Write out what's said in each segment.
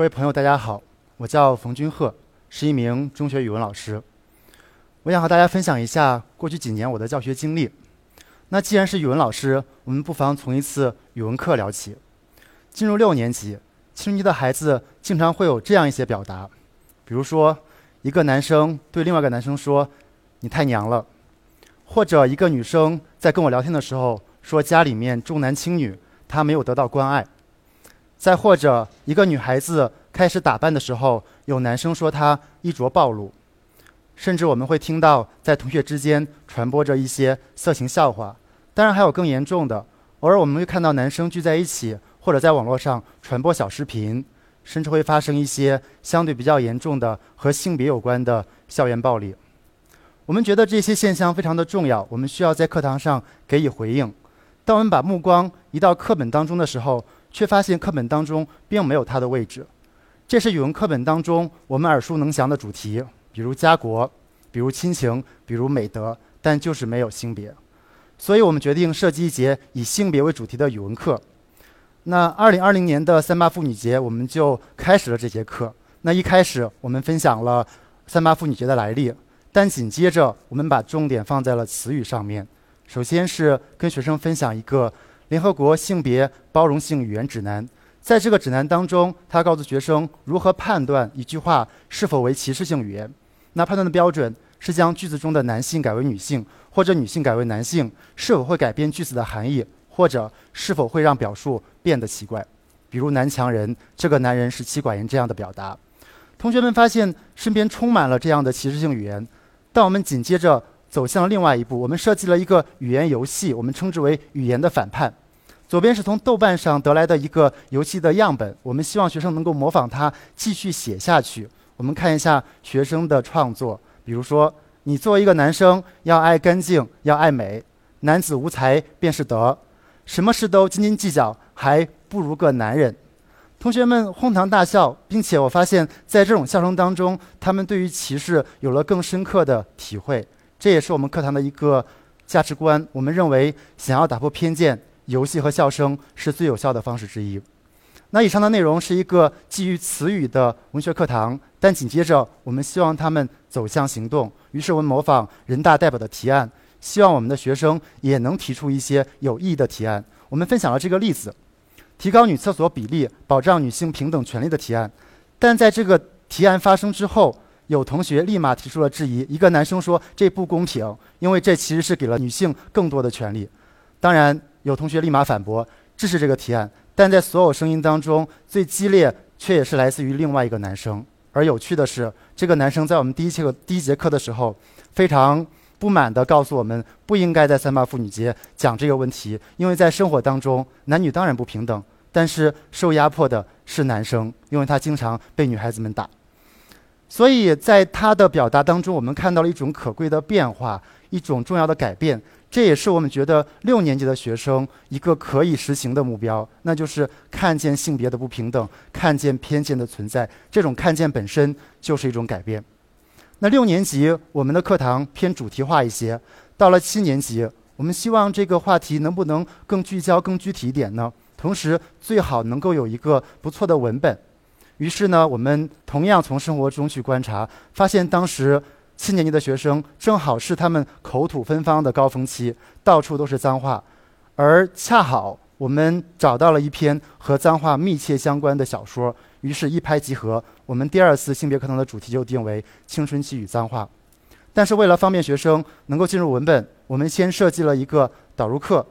各位朋友，大家好，我叫冯君鹤，是一名中学语文老师。我想和大家分享一下过去几年我的教学经历。那既然是语文老师，我们不妨从一次语文课聊起。进入6年级，7年级的孩子经常会有这样一些表达，比如说一个男生对另外一个男生说“你太娘了”，或者一个女生在跟我聊天的时候说家里面重男轻女，她没有得到关爱。再或者一个女孩子开始打扮的时候，有男生说她衣着暴露，甚至我们会听到在同学之间传播着一些色情笑话。当然还有更严重的，偶尔我们会看到男生聚在一起，或者在网络上传播小视频，甚至会发生一些相对比较严重的和性别有关的校园暴力。我们觉得这些现象非常的重要，我们需要在课堂上给予回应。当我们把目光移到课本当中的时候，却发现课本当中并没有它的位置。这是语文课本当中我们耳熟能详的主题，比如家国，比如亲情，比如美德，但就是没有性别。所以我们决定设计一节以性别为主题的语文课。那2020年的三八妇女节，我们就开始了这节课。那一开始我们分享了三八妇女节的来历，但紧接着我们把重点放在了词语上面。首先是跟学生分享一个联合国性别包容性语言指南，在这个指南当中，他告诉学生如何判断一句话是否为歧视性语言。那判断的标准是将句子中的男性改为女性，或者女性改为男性，是否会改变句子的含义，或者是否会让表述变得奇怪，比如男强人，这个男人是妻管严这样的表达。同学们发现身边充满了这样的歧视性语言，但我们紧接着走向了另外一步，我们设计了一个语言游戏，我们称之为语言的反叛。左边是从豆瓣上得来的一个游戏的样本，我们希望学生能够模仿它继续写下去。我们看一下学生的创作，比如说你作为一个男生要爱干净，要爱美，男子无才便是德，什么事都斤斤计较，还不如个男人。同学们哄堂大笑，并且我发现在这种笑声当中，他们对于歧视有了更深刻的体会。这也是我们课堂的一个价值观，我们认为想要打破偏见，游戏和笑声是最有效的方式之一。那以上的内容是一个基于词语的文学课堂，但紧接着我们希望他们走向行动，于是我们模仿人大代表的提案，希望我们的学生也能提出一些有意义的提案。我们分享了这个例子，提高女厕所比例，保障女性平等权利的提案。但在这个提案发生之后，有同学立马提出了质疑，一个男生说这不公平，因为这其实是给了女性更多的权利。当然有同学立马反驳支持这个提案，但在所有声音当中最激烈却也是来自于另外一个男生。而有趣的是，这个男生在我们第一节课的时候非常不满地告诉我们，不应该在三八妇女节讲这个问题，因为在生活当中男女当然不平等，但是受压迫的是男生，因为他经常被女孩子们打。所以在他的表达当中，我们看到了一种可贵的变化，一种重要的改变。这也是我们觉得6年级的学生一个可以实行的目标，那就是看见性别的不平等，看见偏见的存在，这种看见本身就是一种改变。那6年级我们的课堂偏主题化一些，到了7年级，我们希望这个话题能不能更聚焦更具体一点呢？同时最好能够有一个不错的文本。于是呢，我们同样从生活中去观察，发现当时7年级的学生正好是他们口吐芬芳的高峰期，到处都是脏话，而恰好我们找到了一篇和脏话密切相关的小说，于是一拍即合，我们第2次性别课堂的主题就定为青春期与脏话。但是为了方便学生能够进入文本，我们先设计了一个导入课，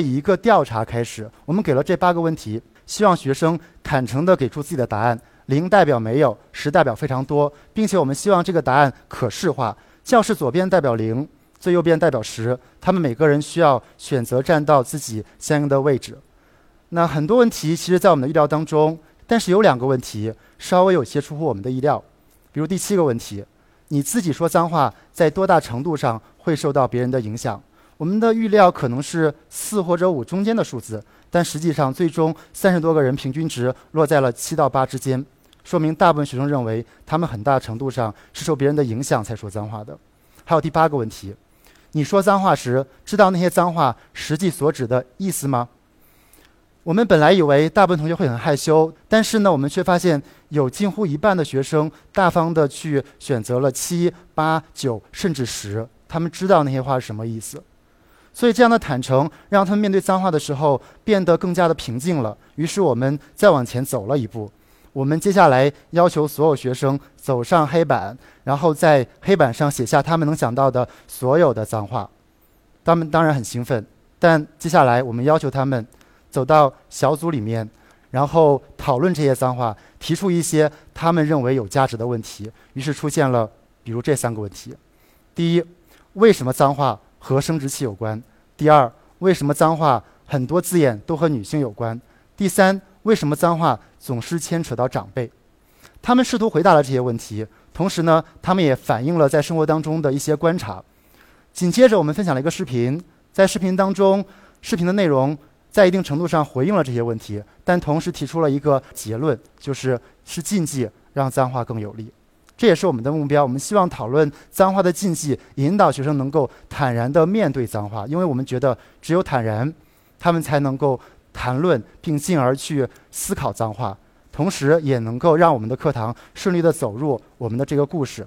以一个调查开始，我们给了这8个问题，希望学生坦诚地给出自己的答案，0代表没有，10代表非常多，并且我们希望这个答案可视化。教室左边代表0，最右边代表10，他们每个人需要选择站到自己相应的位置。那很多问题其实在我们的预料当中，但是有2个问题稍微有些出乎我们的意料，比如第7个问题，你自己说脏话在多大程度上会受到别人的影响？我们的预料可能是4或者5中间的数字，但实际上最终30多个人平均值落在了7到8之间，说明大部分学生认为他们很大程度上是受别人的影响才说脏话的。还有第8个问题，你说脏话时知道那些脏话实际所指的意思吗？我们本来以为大部分同学会很害羞，但是呢，我们却发现有近乎一半的学生大方的去选择了7、8、9甚至10，他们知道那些话是什么意思。所以这样的坦诚让他们面对脏话的时候变得更加的平静了。于是我们再往前走了一步，我们接下来要求所有学生走上黑板，然后在黑板上写下他们能想到的所有的脏话。他们当然很兴奋，但接下来我们要求他们走到小组里面，然后讨论这些脏话，提出一些他们认为有价值的问题。于是出现了比如这3个问题：第一，为什么脏话和生殖器有关？第二，为什么脏话很多字眼都和女性有关？第三，为什么脏话总是牵扯到长辈？他们试图回答了这些问题，同时呢，他们也反映了在生活当中的一些观察。紧接着我们分享了一个视频，在视频当中，视频的内容在一定程度上回应了这些问题，但同时提出了一个结论，就是是禁忌让脏话更有力。这也是我们的目标，我们希望讨论脏话的禁忌，引导学生能够坦然地面对脏话，因为我们觉得只有坦然，他们才能够谈论并进而去思考脏话，同时也能够让我们的课堂顺利地走入我们的这个故事。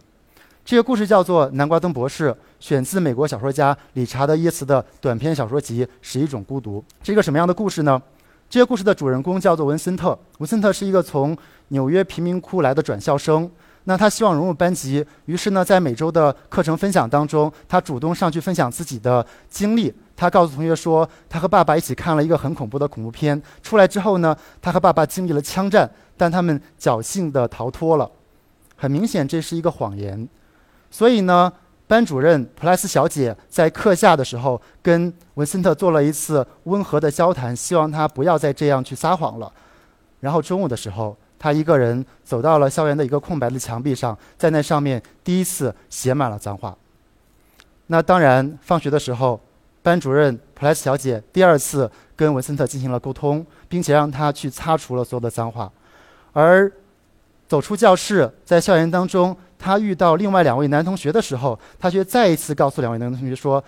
这个故事叫做《南瓜灯博士》，选自美国小说家理查德·耶茨的短篇小说集《11种孤独》。这个什么样的故事呢？这个故事的主人公叫做文森特。文森特是一个从纽约贫民窟来的转校生，那他希望融入班级，于是呢，在每周的课程分享当中，他主动上去分享自己的经历。他告诉同学说，他和爸爸一起看了一个很恐怖片，出来之后呢，他和爸爸经历了枪战，但他们侥幸地逃脱了。很明显，这是一个谎言。所以呢，班主任普莱斯小姐在课下的时候跟文森特做了一次温和的交谈，希望他不要再这样去撒谎了。然后中午的时候，他一个人走到了校园的一个空白的墙壁上，在那上面第一次写满了脏话。那当然，放学的时候，班主任普莱斯小姐第二次跟文森特进行了沟通，并且让他去擦除了所有的脏话。而走出教室，在校园当中，他遇到另外2位男同学的时候，他却再一次告诉2位男同学说，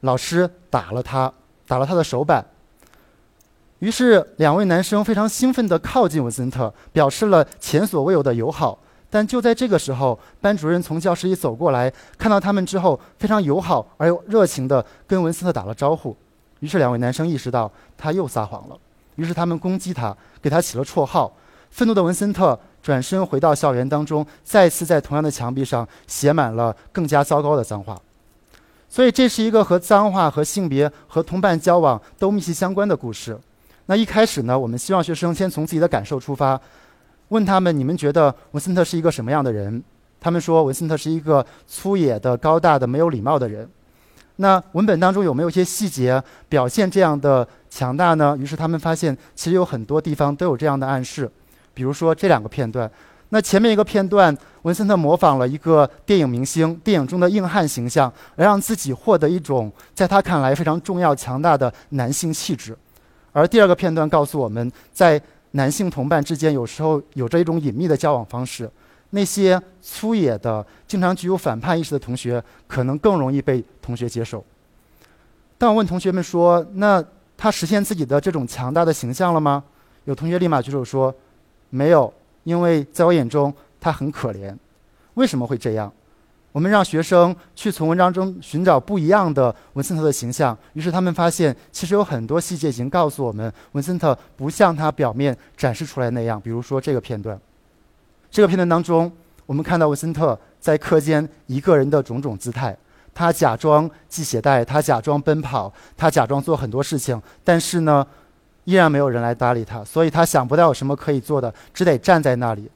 老师打了他，打了他的手板。于是2位男生非常兴奋地靠近文森特，表示了前所未有的友好。但就在这个时候，班主任从教室里走过来，看到他们之后，非常友好而又热情地跟文森特打了招呼。于是2位男生意识到他又撒谎了，于是他们攻击他，给他起了绰号。愤怒的文森特转身回到校园当中，再次在同样的墙壁上写满了更加糟糕的脏话。所以这是一个和脏话、和性别、和同伴交往都密切相关的故事。那一开始呢，我们希望学生先从自己的感受出发，问他们，你们觉得文森特是一个什么样的人？他们说文森特是一个粗野的、高大的、没有礼貌的人。那文本当中有没有一些细节表现这样的强大呢？于是他们发现其实有很多地方都有这样的暗示，比如说这2个片段。那前面一个片段，文森特模仿了一个电影明星，电影中的硬汉形象，而让自己获得一种在他看来非常重要强大的男性气质。而第2个片段告诉我们，在男性同伴之间有时候有着一种隐秘的交往方式，那些粗野的、经常具有反叛意识的同学可能更容易被同学接受。当我问同学们说，那他实现自己的这种强大的形象了吗？有同学立马举手说，没有，因为在我眼中他很可怜。为什么会这样？我们让学生去从文章中寻找不一样的文森特的形象，于是他们发现其实有很多细节已经告诉我们，文森特不像他表面展示出来那样。比如说这个片段，这个片段当中，我们看到文森特在课间一个人的种种姿态，他假装系鞋带，他假装奔跑，他假装做很多事情，但是呢，依然没有人来搭理他，所以他想不到有什么可以做的，只得站在那里。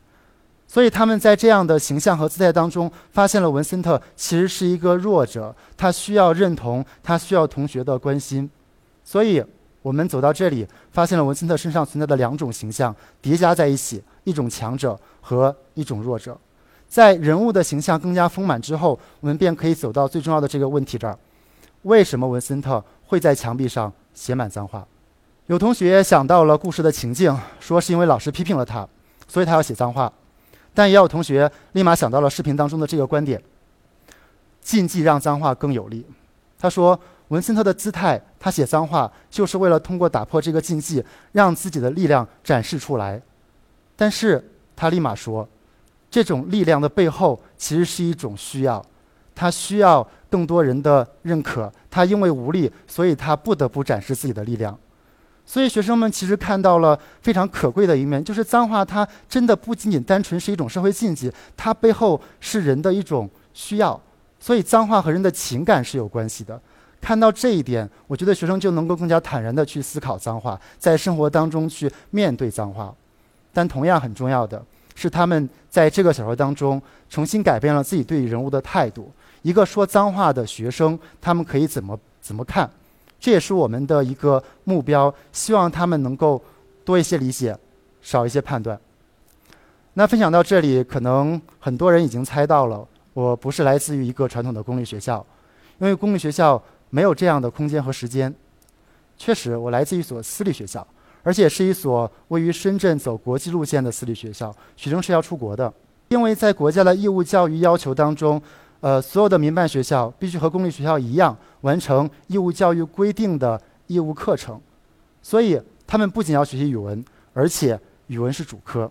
所以他们在这样的形象和姿态当中发现了文森特其实是一个弱者，他需要认同，他需要同学的关心。所以我们走到这里，发现了文森特身上存在的2种形象叠加在一起，一种强者和一种弱者。在人物的形象更加丰满之后，我们便可以走到最重要的这个问题这儿：为什么文森特会在墙壁上写满脏话？有同学想到了故事的情境，说是因为老师批评了他，所以他要写脏话。但也有同学立马想到了视频当中的这个观点：禁忌让脏话更有力。他说，文森特的姿态、他写脏话就是为了通过打破这个禁忌，让自己的力量展示出来。但是他立马说，这种力量的背后其实是一种需要，他需要更多人的认可，他因为无力，所以他不得不展示自己的力量。所以学生们其实看到了非常可贵的一面，就是脏话它真的不仅仅单纯是一种社会禁忌，它背后是人的一种需要。所以脏话和人的情感是有关系的。看到这一点，我觉得学生就能够更加坦然地去思考脏话，在生活当中去面对脏话。但同样很重要的是，他们在这个小说当中重新改变了自己对人物的态度。一个说脏话的学生，他们可以怎么看？这也是我们的一个目标，希望他们能够多一些理解，少一些判断。那分享到这里，可能很多人已经猜到了，我不是来自于一个传统的公立学校，因为公立学校没有这样的空间和时间。确实，我来自一所私立学校，而且是一所位于深圳走国际路线的私立学校，学生是要出国的。因为在国家的义务教育要求当中，所有的民办学校必须和公立学校一样完成义务教育规定的义务课程，所以他们不仅要学习语文，而且语文是主科。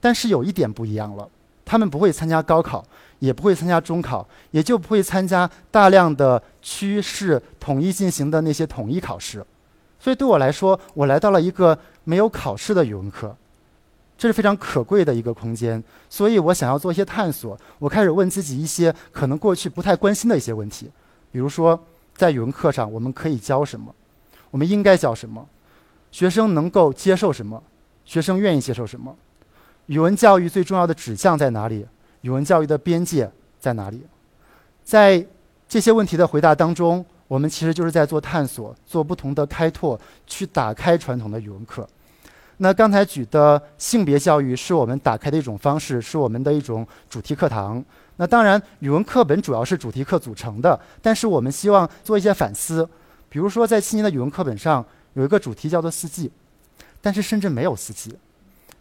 但是有一点不一样了，他们不会参加高考，也不会参加中考，也就不会参加大量的区市统一进行的那些统一考试。所以对我来说，我来到了一个没有考试的语文课，这是非常可贵的一个空间。所以我想要做一些探索，我开始问自己一些可能过去不太关心的一些问题，比如说在语文课上我们可以教什么，我们应该教什么，学生能够接受什么，学生愿意接受什么，语文教育最重要的指向在哪里，语文教育的边界在哪里。在这些问题的回答当中，我们其实就是在做探索，做不同的开拓，去打开传统的语文课。那刚才举的性别教育是我们打开的一种方式，是我们的一种主题课堂。那当然语文课本主要是主题课组成的，但是我们希望做一些反思。比如说在今年的语文课本上有一个主题叫做四季，但是深圳没有四季，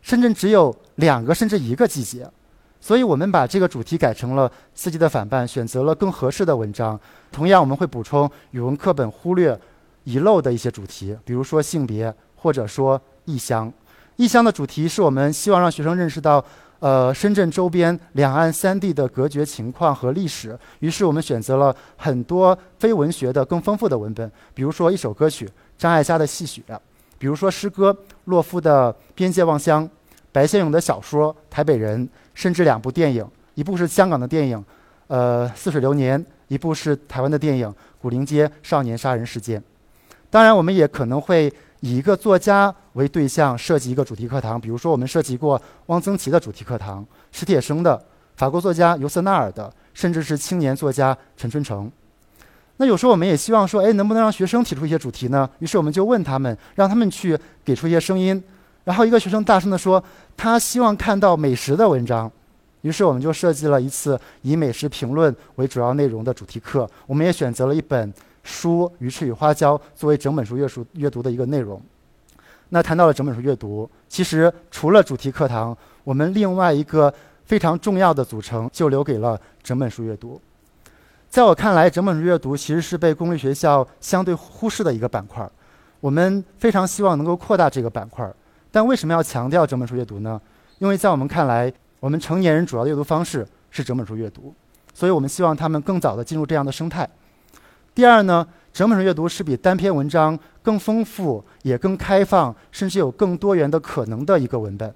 深圳只有2个甚至1个季节。所以我们把这个主题改成了四季的反叛，选择了更合适的文章。同样我们会补充语文课本忽略遗漏的一些主题，比如说性别，或者说异乡。异乡的主题是我们希望让学生认识到深圳周边两岸3地的隔绝情况和历史。于是我们选择了很多非文学的更丰富的文本，比如说一首歌曲张艾嘉的《戏雪》，比如说诗歌洛夫的《边界望乡》，白先勇的小说《台北人》，甚至2部电影，一部是香港的电影《似水流年》，一部是台湾的电影《古灵街少年杀人事件》。当然我们也可能会以一个作家为对象设计一个主题课堂，比如说我们设计过汪曾祺的主题课堂，史铁生的，法国作家尤瑟纳尔的，甚至是青年作家陈春成。那有时候我们也希望说，能不能让学生提出一些主题呢？于是我们就问他们，让他们去给出一些声音。然后一个学生大声地说，他希望看到美食的文章。于是我们就设计了一次以美食评论为主要内容的主题课。我们也选择了一本书《鱼翅与花椒》作为整本书阅读的一个内容。那谈到了整本书阅读，其实除了主题课堂，我们另外一个非常重要的组成就留给了整本书阅读。在我看来，整本书阅读其实是被公立学校相对忽视的一个板块，我们非常希望能够扩大这个板块。但为什么要强调整本书阅读呢？因为在我们看来，我们成年人主要的阅读方式是整本书阅读，所以我们希望他们更早地进入这样的生态。第二呢，整本书阅读是比单篇文章更丰富，也更开放，甚至有更多元的可能的一个文本。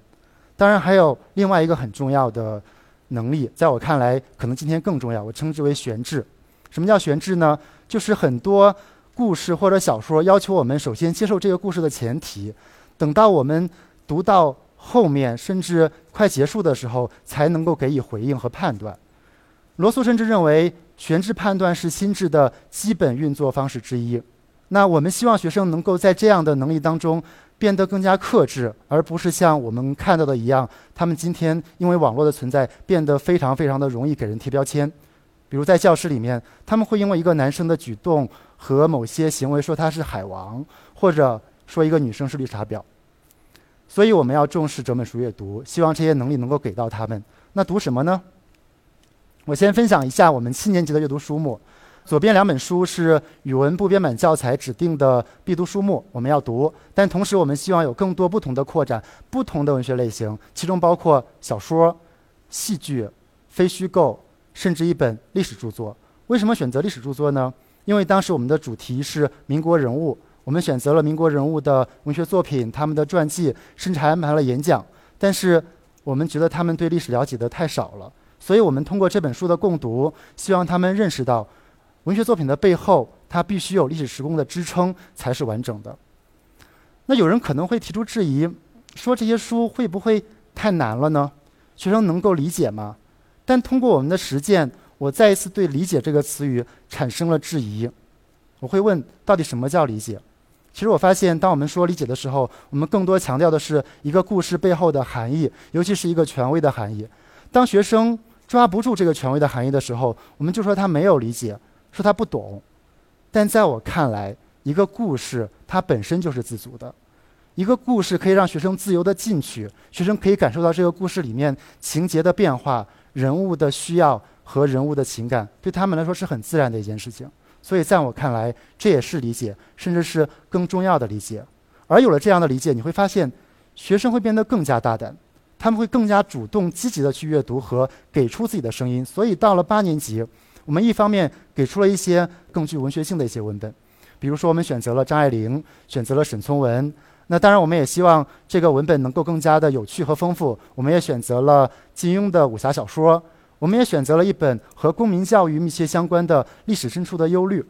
当然还有另外一个很重要的能力，在我看来可能今天更重要，我称之为悬置。什么叫悬置呢？就是很多故事或者小说要求我们首先接受这个故事的前提，等到我们读到后面甚至快结束的时候才能够给予回应和判断。罗素甚至认为悬置判断是心智的基本运作方式之一。那我们希望学生能够在这样的能力当中变得更加克制，而不是像我们看到的一样，他们今天因为网络的存在变得非常非常的容易给人贴标签。比如在教室里面，他们会因为一个男生的举动和某些行为说他是海王，或者说一个女生是绿茶婊。所以我们要重视整本书阅读，希望这些能力能够给到他们。那读什么呢？我先分享一下我们7年级的阅读书目。左边两本书是语文部编版教材指定的必读书目，我们要读，但同时我们希望有更多不同的扩展，不同的文学类型，其中包括小说、戏剧、非虚构，甚至一本历史著作。为什么选择历史著作呢？因为当时我们的主题是民国人物，我们选择了民国人物的文学作品，他们的传记，甚至还安排了演讲，但是我们觉得他们对历史了解的太少了，所以我们通过这本书的共读，希望他们认识到文学作品的背后它必须有历史时空的支撑才是完整的。那有人可能会提出质疑，说这些书会不会太难了呢？学生能够理解吗？但通过我们的实践，我再一次对理解这个词语产生了质疑。我会问，到底什么叫理解？其实我发现，当我们说理解的时候，我们更多强调的是一个故事背后的含义，尤其是一个权威的含义。当学生抓不住这个权威的含义的时候，我们就说他没有理解，说他不懂。但在我看来，一个故事它本身就是自足的，一个故事可以让学生自由地进去，学生可以感受到这个故事里面情节的变化、人物的需要和人物的情感，对他们来说是很自然的一件事情。所以在我看来，这也是理解，甚至是更重要的理解。而有了这样的理解，你会发现学生会变得更加大胆，他们会更加主动积极地去阅读和给出自己的声音。所以到了8年级，我们一方面给出了一些更具文学性的一些文本，比如说我们选择了张爱玲，选择了沈从文。那当然我们也希望这个文本能够更加的有趣和丰富，我们也选择了金庸的武侠小说，我们也选择了一本和公民教育密切相关的历史深处的忧虑。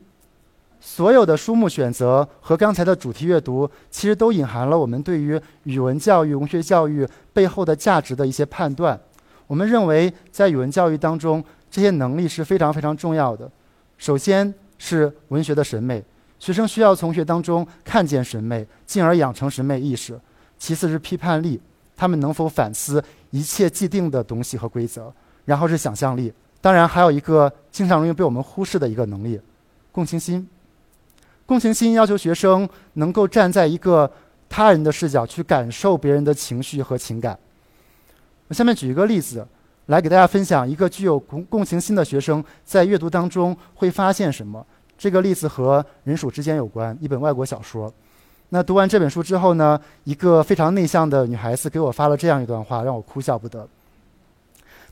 所有的书目选择和刚才的主题阅读，其实都隐含了我们对于语文教育、文学教育背后的价值的一些判断。我们认为在语文教育当中，这些能力是非常非常重要的。首先是文学的审美，学生需要从学当中看见审美，进而养成审美意识。其次是批判力，他们能否反思一切既定的东西和规则。然后是想象力，当然还有一个经常容易被我们忽视的一个能力，共情心。共情心要求学生能够站在一个他人的视角去感受别人的情绪和情感。我下面举一个例子来给大家分享一个具有共情心的学生在阅读当中会发现什么。这个例子和人鼠之间有关，一本外国小说。那读完这本书之后呢，一个非常内向的女孩子给我发了这样一段话，让我哭笑不得。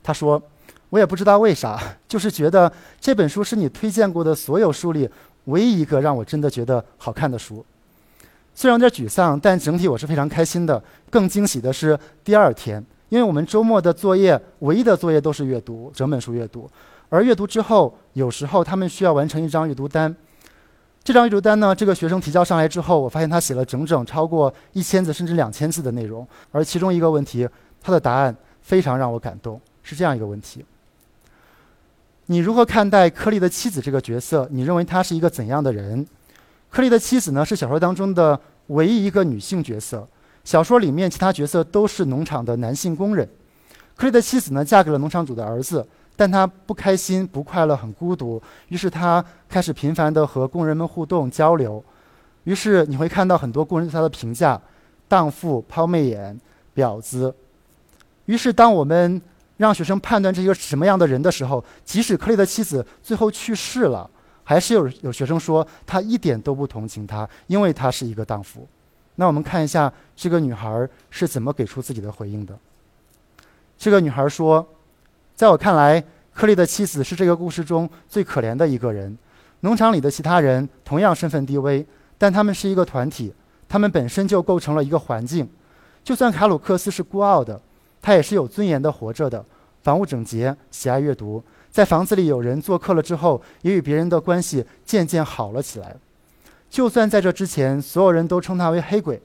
他说，我也不知道为啥，就是觉得这本书是你推荐过的所有书里唯一一个让我真的觉得好看的书。虽然有点沮丧，但整体我是非常开心的。更惊喜的是第二天，因为我们周末的作业，唯一的作业都是阅读，整本书阅读。而阅读之后，有时候他们需要完成一张阅读单。这张阅读单呢，这个学生提交上来之后，我发现他写了整整超过1000字甚至2000字的内容。而其中一个问题，他的答案非常让我感动，是这样一个问题：你如何看待柯利的妻子这个角色？你认为她是一个怎样的人？柯利的妻子呢，是小说当中的唯一一个女性角色。小说里面其他角色都是农场的男性工人。柯利的妻子呢，嫁给了农场主的儿子，但她不开心、不快乐、很孤独，于是她开始频繁地和工人们互动交流。于是你会看到很多工人对她的评价：荡妇、抛媚眼、婊子。于是当我们让学生判断这是一个什么样的人的时候，即使柯利的妻子最后去世了，还是有学生说他一点都不同情她，因为她是一个荡妇。那我们看一下这个女孩是怎么给出自己的回应的。这个女孩说，在我看来，柯利的妻子是这个故事中最可怜的一个人。农场里的其他人同样身份低微，但他们是一个团体，他们本身就构成了一个环境。就算卡鲁克斯是孤傲的，他也是有尊严的活着的，房屋整洁，喜爱阅读，在房子里有人做客了之后，也与别人的关系渐渐好了起来。就算在这之前，所有人都称他为黑鬼，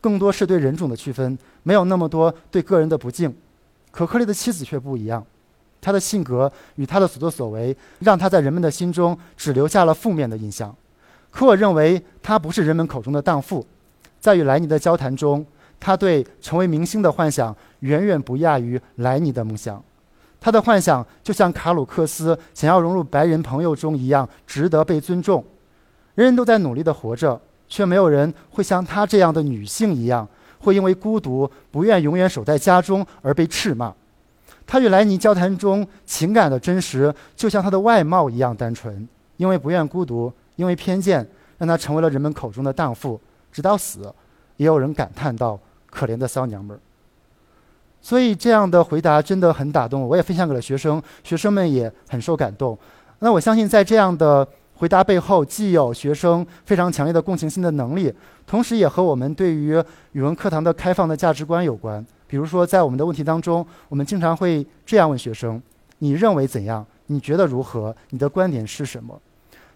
更多是对人种的区分，没有那么多对个人的不敬。可柯利的妻子却不一样，她的性格与她的所作所为，让她在人们的心中只留下了负面的印象。可我认为她不是人们口中的荡妇。在与莱尼的交谈中，他对成为明星的幻想远远不亚于莱尼的梦想。他的幻想就像卡鲁克斯想要融入白人朋友中一样，值得被尊重。人人都在努力地活着，却没有人会像他这样的女性一样，会因为孤独不愿永远守在家中而被斥骂。他与莱尼交谈中情感的真实，就像他的外貌一样单纯。因为不愿孤独，因为偏见，让她成为了人们口中的荡妇，直到死，也有人感叹到可怜的骚娘们儿。所以这样的回答真的很打动我，我也分享给了学生，学生们也很受感动。那我相信在这样的回答背后，既有学生非常强烈的共情心的能力，同时也和我们对于语文课堂的开放的价值观有关。比如说在我们的问题当中，我们经常会这样问学生，你认为怎样？你觉得如何？你的观点是什么？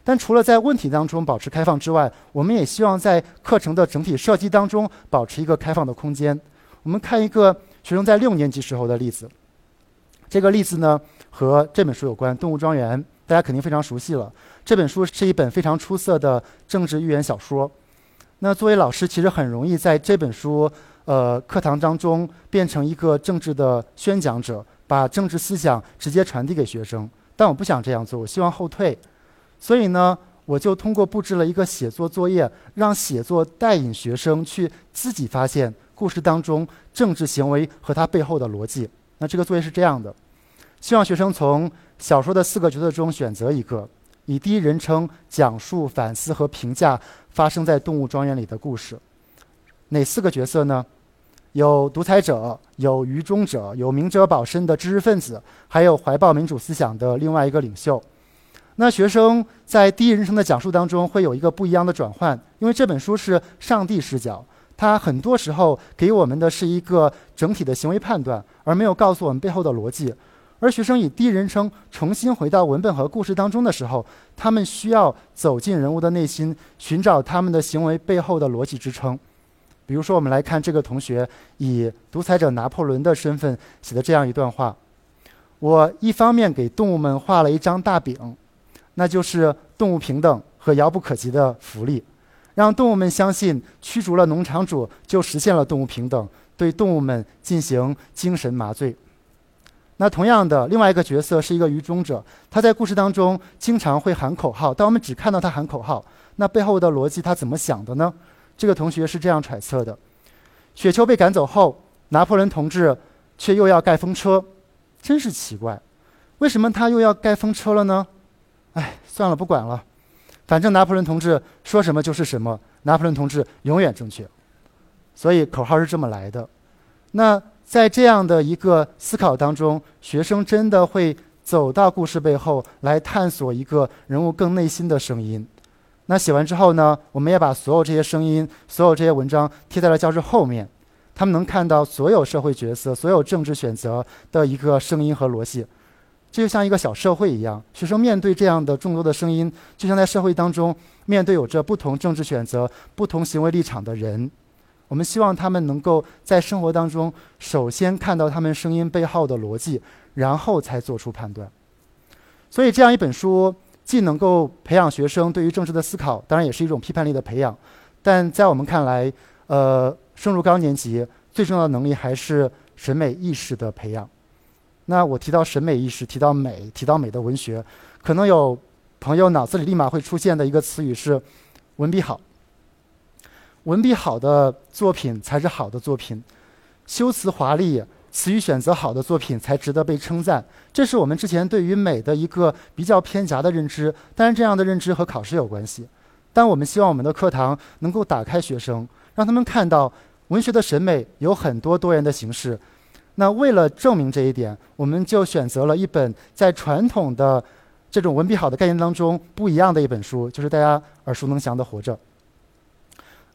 但除了在问题当中保持开放之外，我们也希望在课程的整体设计当中保持一个开放的空间。我们看一个学生在6年级时候的例子，这个例子呢和这本书有关，《动物庄园》大家肯定非常熟悉了。这本书是一本非常出色的政治寓言小说。那作为老师，其实很容易在这本书课堂当中变成一个政治的宣讲者，把政治思想直接传递给学生。但我不想这样做，我希望后退。所以呢，我就通过布置了一个写作作业，让写作带引学生去自己发现故事当中政治行为和它背后的逻辑。那这个作业是这样的，希望学生从小说的4个角色中选择一个，以第一人称讲述、反思和评价发生在动物庄园里的故事。哪4个角色呢？有独裁者，有愚忠者，有明哲保身的知识分子，还有怀抱民主思想的另外一个领袖。那学生在第一人称的讲述当中会有一个不一样的转换，因为这本书是上帝视角，它很多时候给我们的是一个整体的行为判断，而没有告诉我们背后的逻辑。而学生以第一人称重新回到文本和故事当中的时候，他们需要走进人物的内心，寻找他们的行为背后的逻辑支撑。比如说我们来看这个同学以独裁者拿破仑的身份写的这样一段话，我一方面给动物们画了一张大饼，那就是动物平等和遥不可及的福利，让动物们相信驱逐了农场主就实现了动物平等，对动物们进行精神麻醉。那同样的，另外一个角色是一个愚忠者，他在故事当中经常会喊口号，但我们只看到他喊口号，那背后的逻辑他怎么想的呢？这个同学是这样揣测的，雪丘被赶走后，拿破仑同志却又要盖风车，真是奇怪，为什么他又要盖风车了呢？哎，算了，不管了，反正拿破仑同志说什么就是什么，拿破仑同志永远正确。所以口号是这么来的。那在这样的一个思考当中，学生真的会走到故事背后来探索一个人物更内心的声音。那写完之后呢，我们也把所有这些声音，所有这些文章贴在了教室后面，他们能看到所有社会角色，所有政治选择的一个声音和逻辑。这就像一个小社会一样，学生面对这样的众多的声音，就像在社会当中面对有着不同政治选择、不同行为立场的人。我们希望他们能够在生活当中首先看到他们声音背后的逻辑，然后才做出判断。所以这样一本书既能够培养学生对于政治的思考，当然也是一种批判力的培养。但在我们看来，升入高年级最重要的能力还是审美意识的培养。那我提到审美意识，提到美，提到美的文学，可能有朋友脑子里立马会出现的一个词语是文笔好。文笔好的作品才是好的作品，修辞华丽，词语选择好的作品才值得被称赞。这是我们之前对于美的一个比较偏狭的认知，但是这样的认知和考试有关系。但我们希望我们的课堂能够打开学生，让他们看到文学的审美有很多多元的形式。那为了证明这一点，我们就选择了一本在传统的这种文笔好的概念当中不一样的一本书，就是大家耳熟能详的《活着》。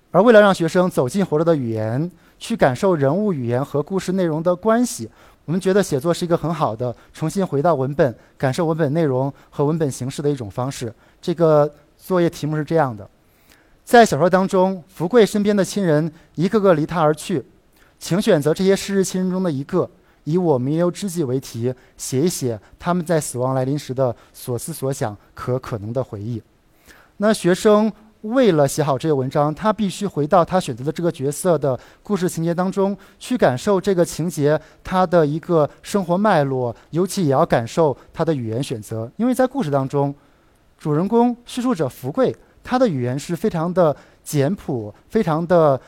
而为了让学生走进《活着》的语言，去感受人物语言和故事内容的关系，我们觉得写作是一个很好的重新回到文本、感受文本内容和文本形式的一种方式。这个作业题目是这样的，在小说当中，福贵身边的亲人一个个离他而去，请选择这些逝世亲人中的一个，以我弥留之际为题，写一写他们在死亡来临时的所思所想和可能的回忆。那学生为了写好这个文章，他必须回到他选择的这个角色的故事情节当中，去感受这个情节他的一个生活脉络，尤其也要感受他的语言选择。因为在故事当中，主人公叙述者福贵，他的语言是非常的简朴，非常的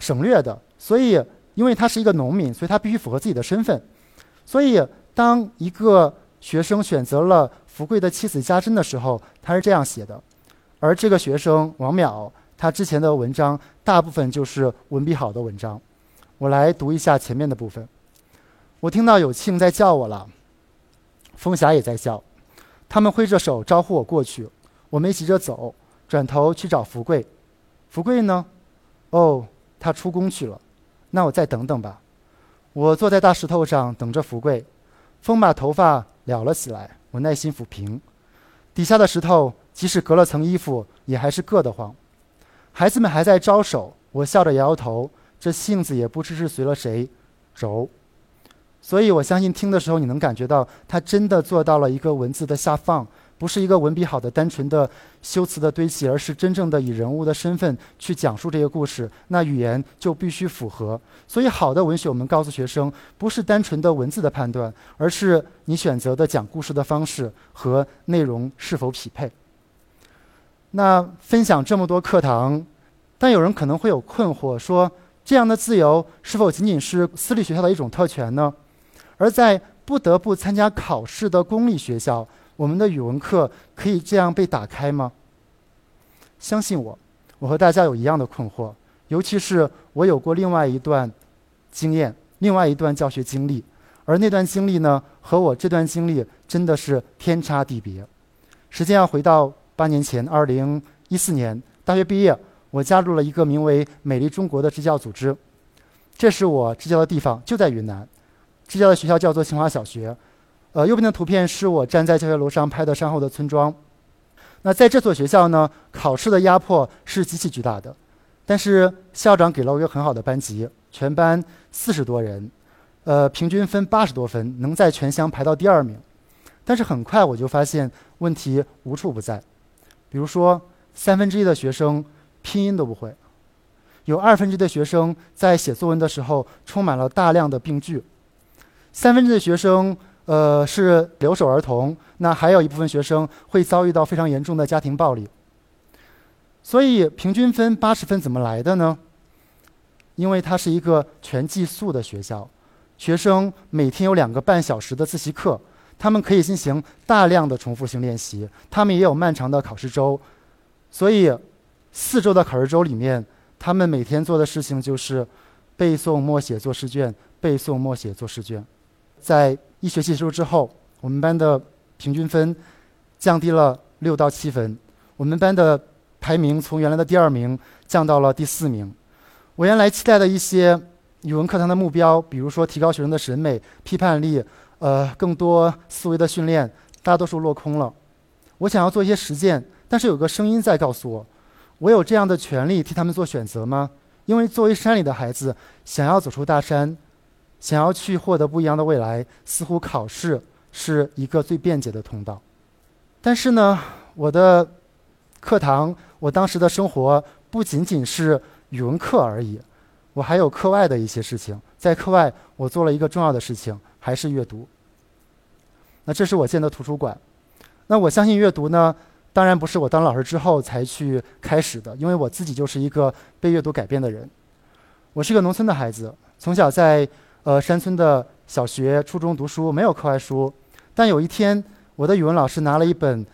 省略的，所以因为他是一个农民，所以他必须符合自己的身份。所以当一个学生选择了福贵的妻子家珍的时候，他是这样写的。而这个学生王淼，他之前的文章大部分就是文笔好的文章。我来读一下前面的部分。我听到有庆在叫我了，风霞也在叫，他们挥着手招呼我过去。我没急着走，转头去找福贵。福贵呢？哦，他出工去了。那我再等等吧。我坐在大石头上等着福贵。风把头发撩了起来，我耐心抚平。底下的石头即使隔了层衣服，也还是硌得慌。孩子们还在招手，我笑着摇摇头。这性子也不知是随了谁轴。所以我相信听的时候你能感觉到，他真的做到了一个文字的下放，不是一个文笔好的单纯的修辞的堆砌，而是真正的以人物的身份去讲述这个故事，那语言就必须符合。所以好的文学，我们告诉学生，不是单纯的文字的判断，而是你选择的讲故事的方式和内容是否匹配。那分享这么多课堂，但有人可能会有困惑，说这样的自由是否仅仅是私立学校的一种特权呢？而在不得不参加考试的公立学校，我们的语文课可以这样被打开吗？相信我，我和大家有一样的困惑，尤其是我有过另外一段经验，另外一段教学经历，而那段经历呢，和我这段经历真的是天差地别。时间要回到8年前，2014年，大学毕业，我加入了一个名为美丽中国的支教组织。这是我支教的地方，就在云南。支教的学校叫做清华小学，右边的图片是我站在教学楼上拍的山后的村庄。那在这所学校呢，考试的压迫是极其巨大的，但是校长给了我一个很好的班级，全班40多人，平均分80多分，能在全乡排到第2名。但是很快我就发现问题无处不在，比如说1/3的学生拼音都不会，有1/2的学生在写作文的时候充满了大量的病句。1/3的学生是留守儿童，那还有一部分学生会遭遇到非常严重的家庭暴力。所以平均分80分怎么来的呢？因为它是一个全寄宿的学校，学生每天有2个半小时的自习课，他们可以进行大量的重复性练习，他们也有漫长的考试周。所以4周的考试周里面，他们每天做的事情就是背诵默写做试卷，背诵默写做试卷。在一学期结束之后，我们班的平均分降低了6到7分，我们班的排名从原来的第2名降到了第4名。我原来期待的一些语文课堂的目标，比如说提高学生的审美、批判力，更多思维的训练，大多数落空了。我想要做一些实践，但是有个声音在告诉我，我有这样的权利替他们做选择吗？因为作为山里的孩子，想要走出大山，想要去获得不一样的未来，似乎考试是一个最便捷的通道。但是呢，我的课堂，我当时的生活不仅仅是语文课而已，我还有课外的一些事情。在课外，我做了一个重要的事情，还是阅读。那这是我建的图书馆。那我相信阅读呢，当然不是我当老师之后才去开始的，因为我自己就是一个被阅读改变的人。我是一个农村的孩子，从小在山村的小学、初中读书，没有课外书。但有一天，我的语文老师拿了一本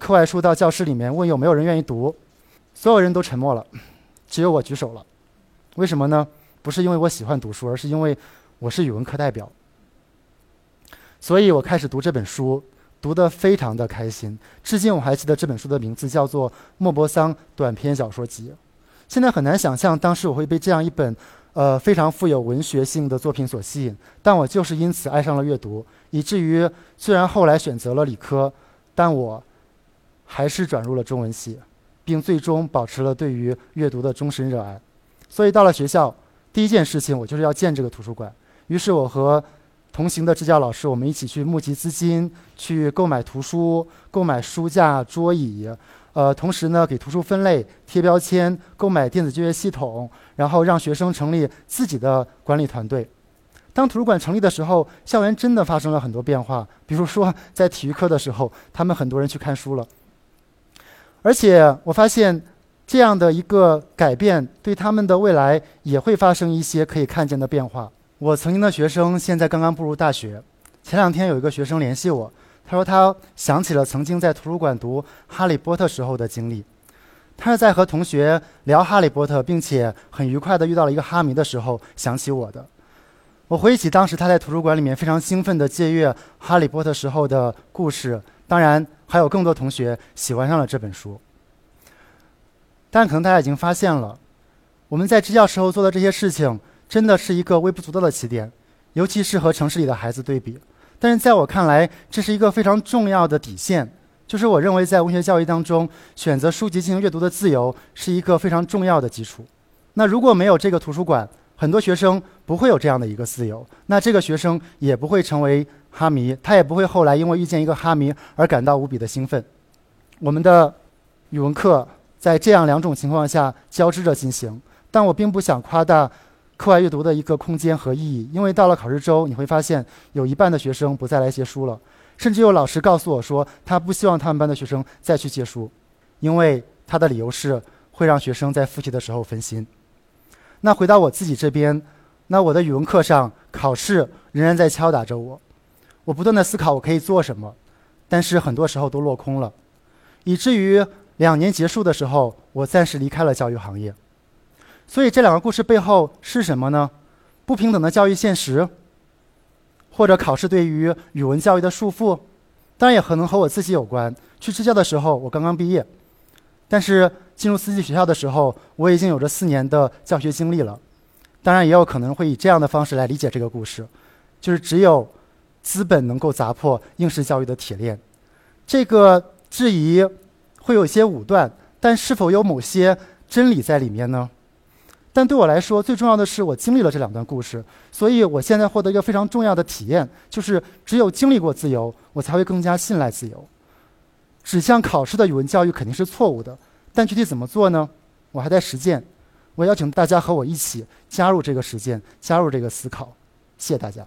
课外书到教室里面，问有没有人愿意读。所有人都沉默了，只有我举手了。为什么呢？不是因为我喜欢读书，而是因为我是语文课代表。所以我开始读这本书，读得非常的开心。至今我还记得这本书的名字叫做《莫泊桑短篇小说集》。现在很难想象当时我会被这样一本非常富有文学性的作品所吸引，但我就是因此爱上了阅读，以至于虽然后来选择了理科，但我还是转入了中文系，并最终保持了对于阅读的终身热爱。所以到了学校，第一件事情我就是要建这个图书馆。于是我和同行的支教老师，我们一起去募集资金，去购买图书，购买书架、桌椅，同时呢，给图书分类、贴标签，购买电子就业系统，然后让学生成立自己的管理团队。当图书馆成立的时候，校园真的发生了很多变化，比如说在体育课的时候，他们很多人去看书了。而且我发现这样的一个改变对他们的未来也会发生一些可以看见的变化。我曾经的学生现在刚刚步入大学，前两天有一个学生联系我，他说他想起了曾经在图书馆读《哈利波特》时候的经历。他是在和同学聊《哈利波特》，并且很愉快地遇到了一个哈迷的时候想起我的。我回忆起当时他在图书馆里面非常兴奋地借阅《哈利波特》时候的故事，当然还有更多同学喜欢上了这本书。但可能大家已经发现了，我们在支教时候做的这些事情真的是一个微不足道的起点，尤其是和城市里的孩子对比。但是在我看来，这是一个非常重要的底线，就是我认为在文学教育当中，选择书籍进行阅读的自由是一个非常重要的基础。那如果没有这个图书馆，很多学生不会有这样的一个自由，那这个学生也不会成为哈迷，他也不会后来因为遇见一个哈迷而感到无比的兴奋。我们的语文课在这样两种情况下交织着进行，但我并不想夸大课外阅读的一个空间和意义，因为到了考试周，你会发现有一半的学生不再来借书了，甚至有老师告诉我说他不希望他们班的学生再去借书，因为他的理由是会让学生在复习的时候分心。那回到我自己这边，那我的语文课上考试仍然在敲打着我，我不断的思考我可以做什么，但是很多时候都落空了，以至于2年结束的时候我暂时离开了教育行业。所以这两个故事背后是什么呢？不平等的教育现实，或者考试对于语文教育的束缚，当然也可能和我自己有关。去支教的时候我刚刚毕业，但是进入私立学校的时候我已经有着4年的教学经历了。当然也有可能会以这样的方式来理解这个故事，就是只有资本能够砸破应试教育的铁链。这个质疑会有一些武断，但是否有某些真理在里面呢？但对我来说最重要的是我经历了这两段故事，所以我现在获得一个非常重要的体验，就是只有经历过自由，我才会更加信赖自由。指向考试的语文教育肯定是错误的，但具体怎么做呢？我还在实践，我邀请大家和我一起加入这个实践，加入这个思考。谢谢大家。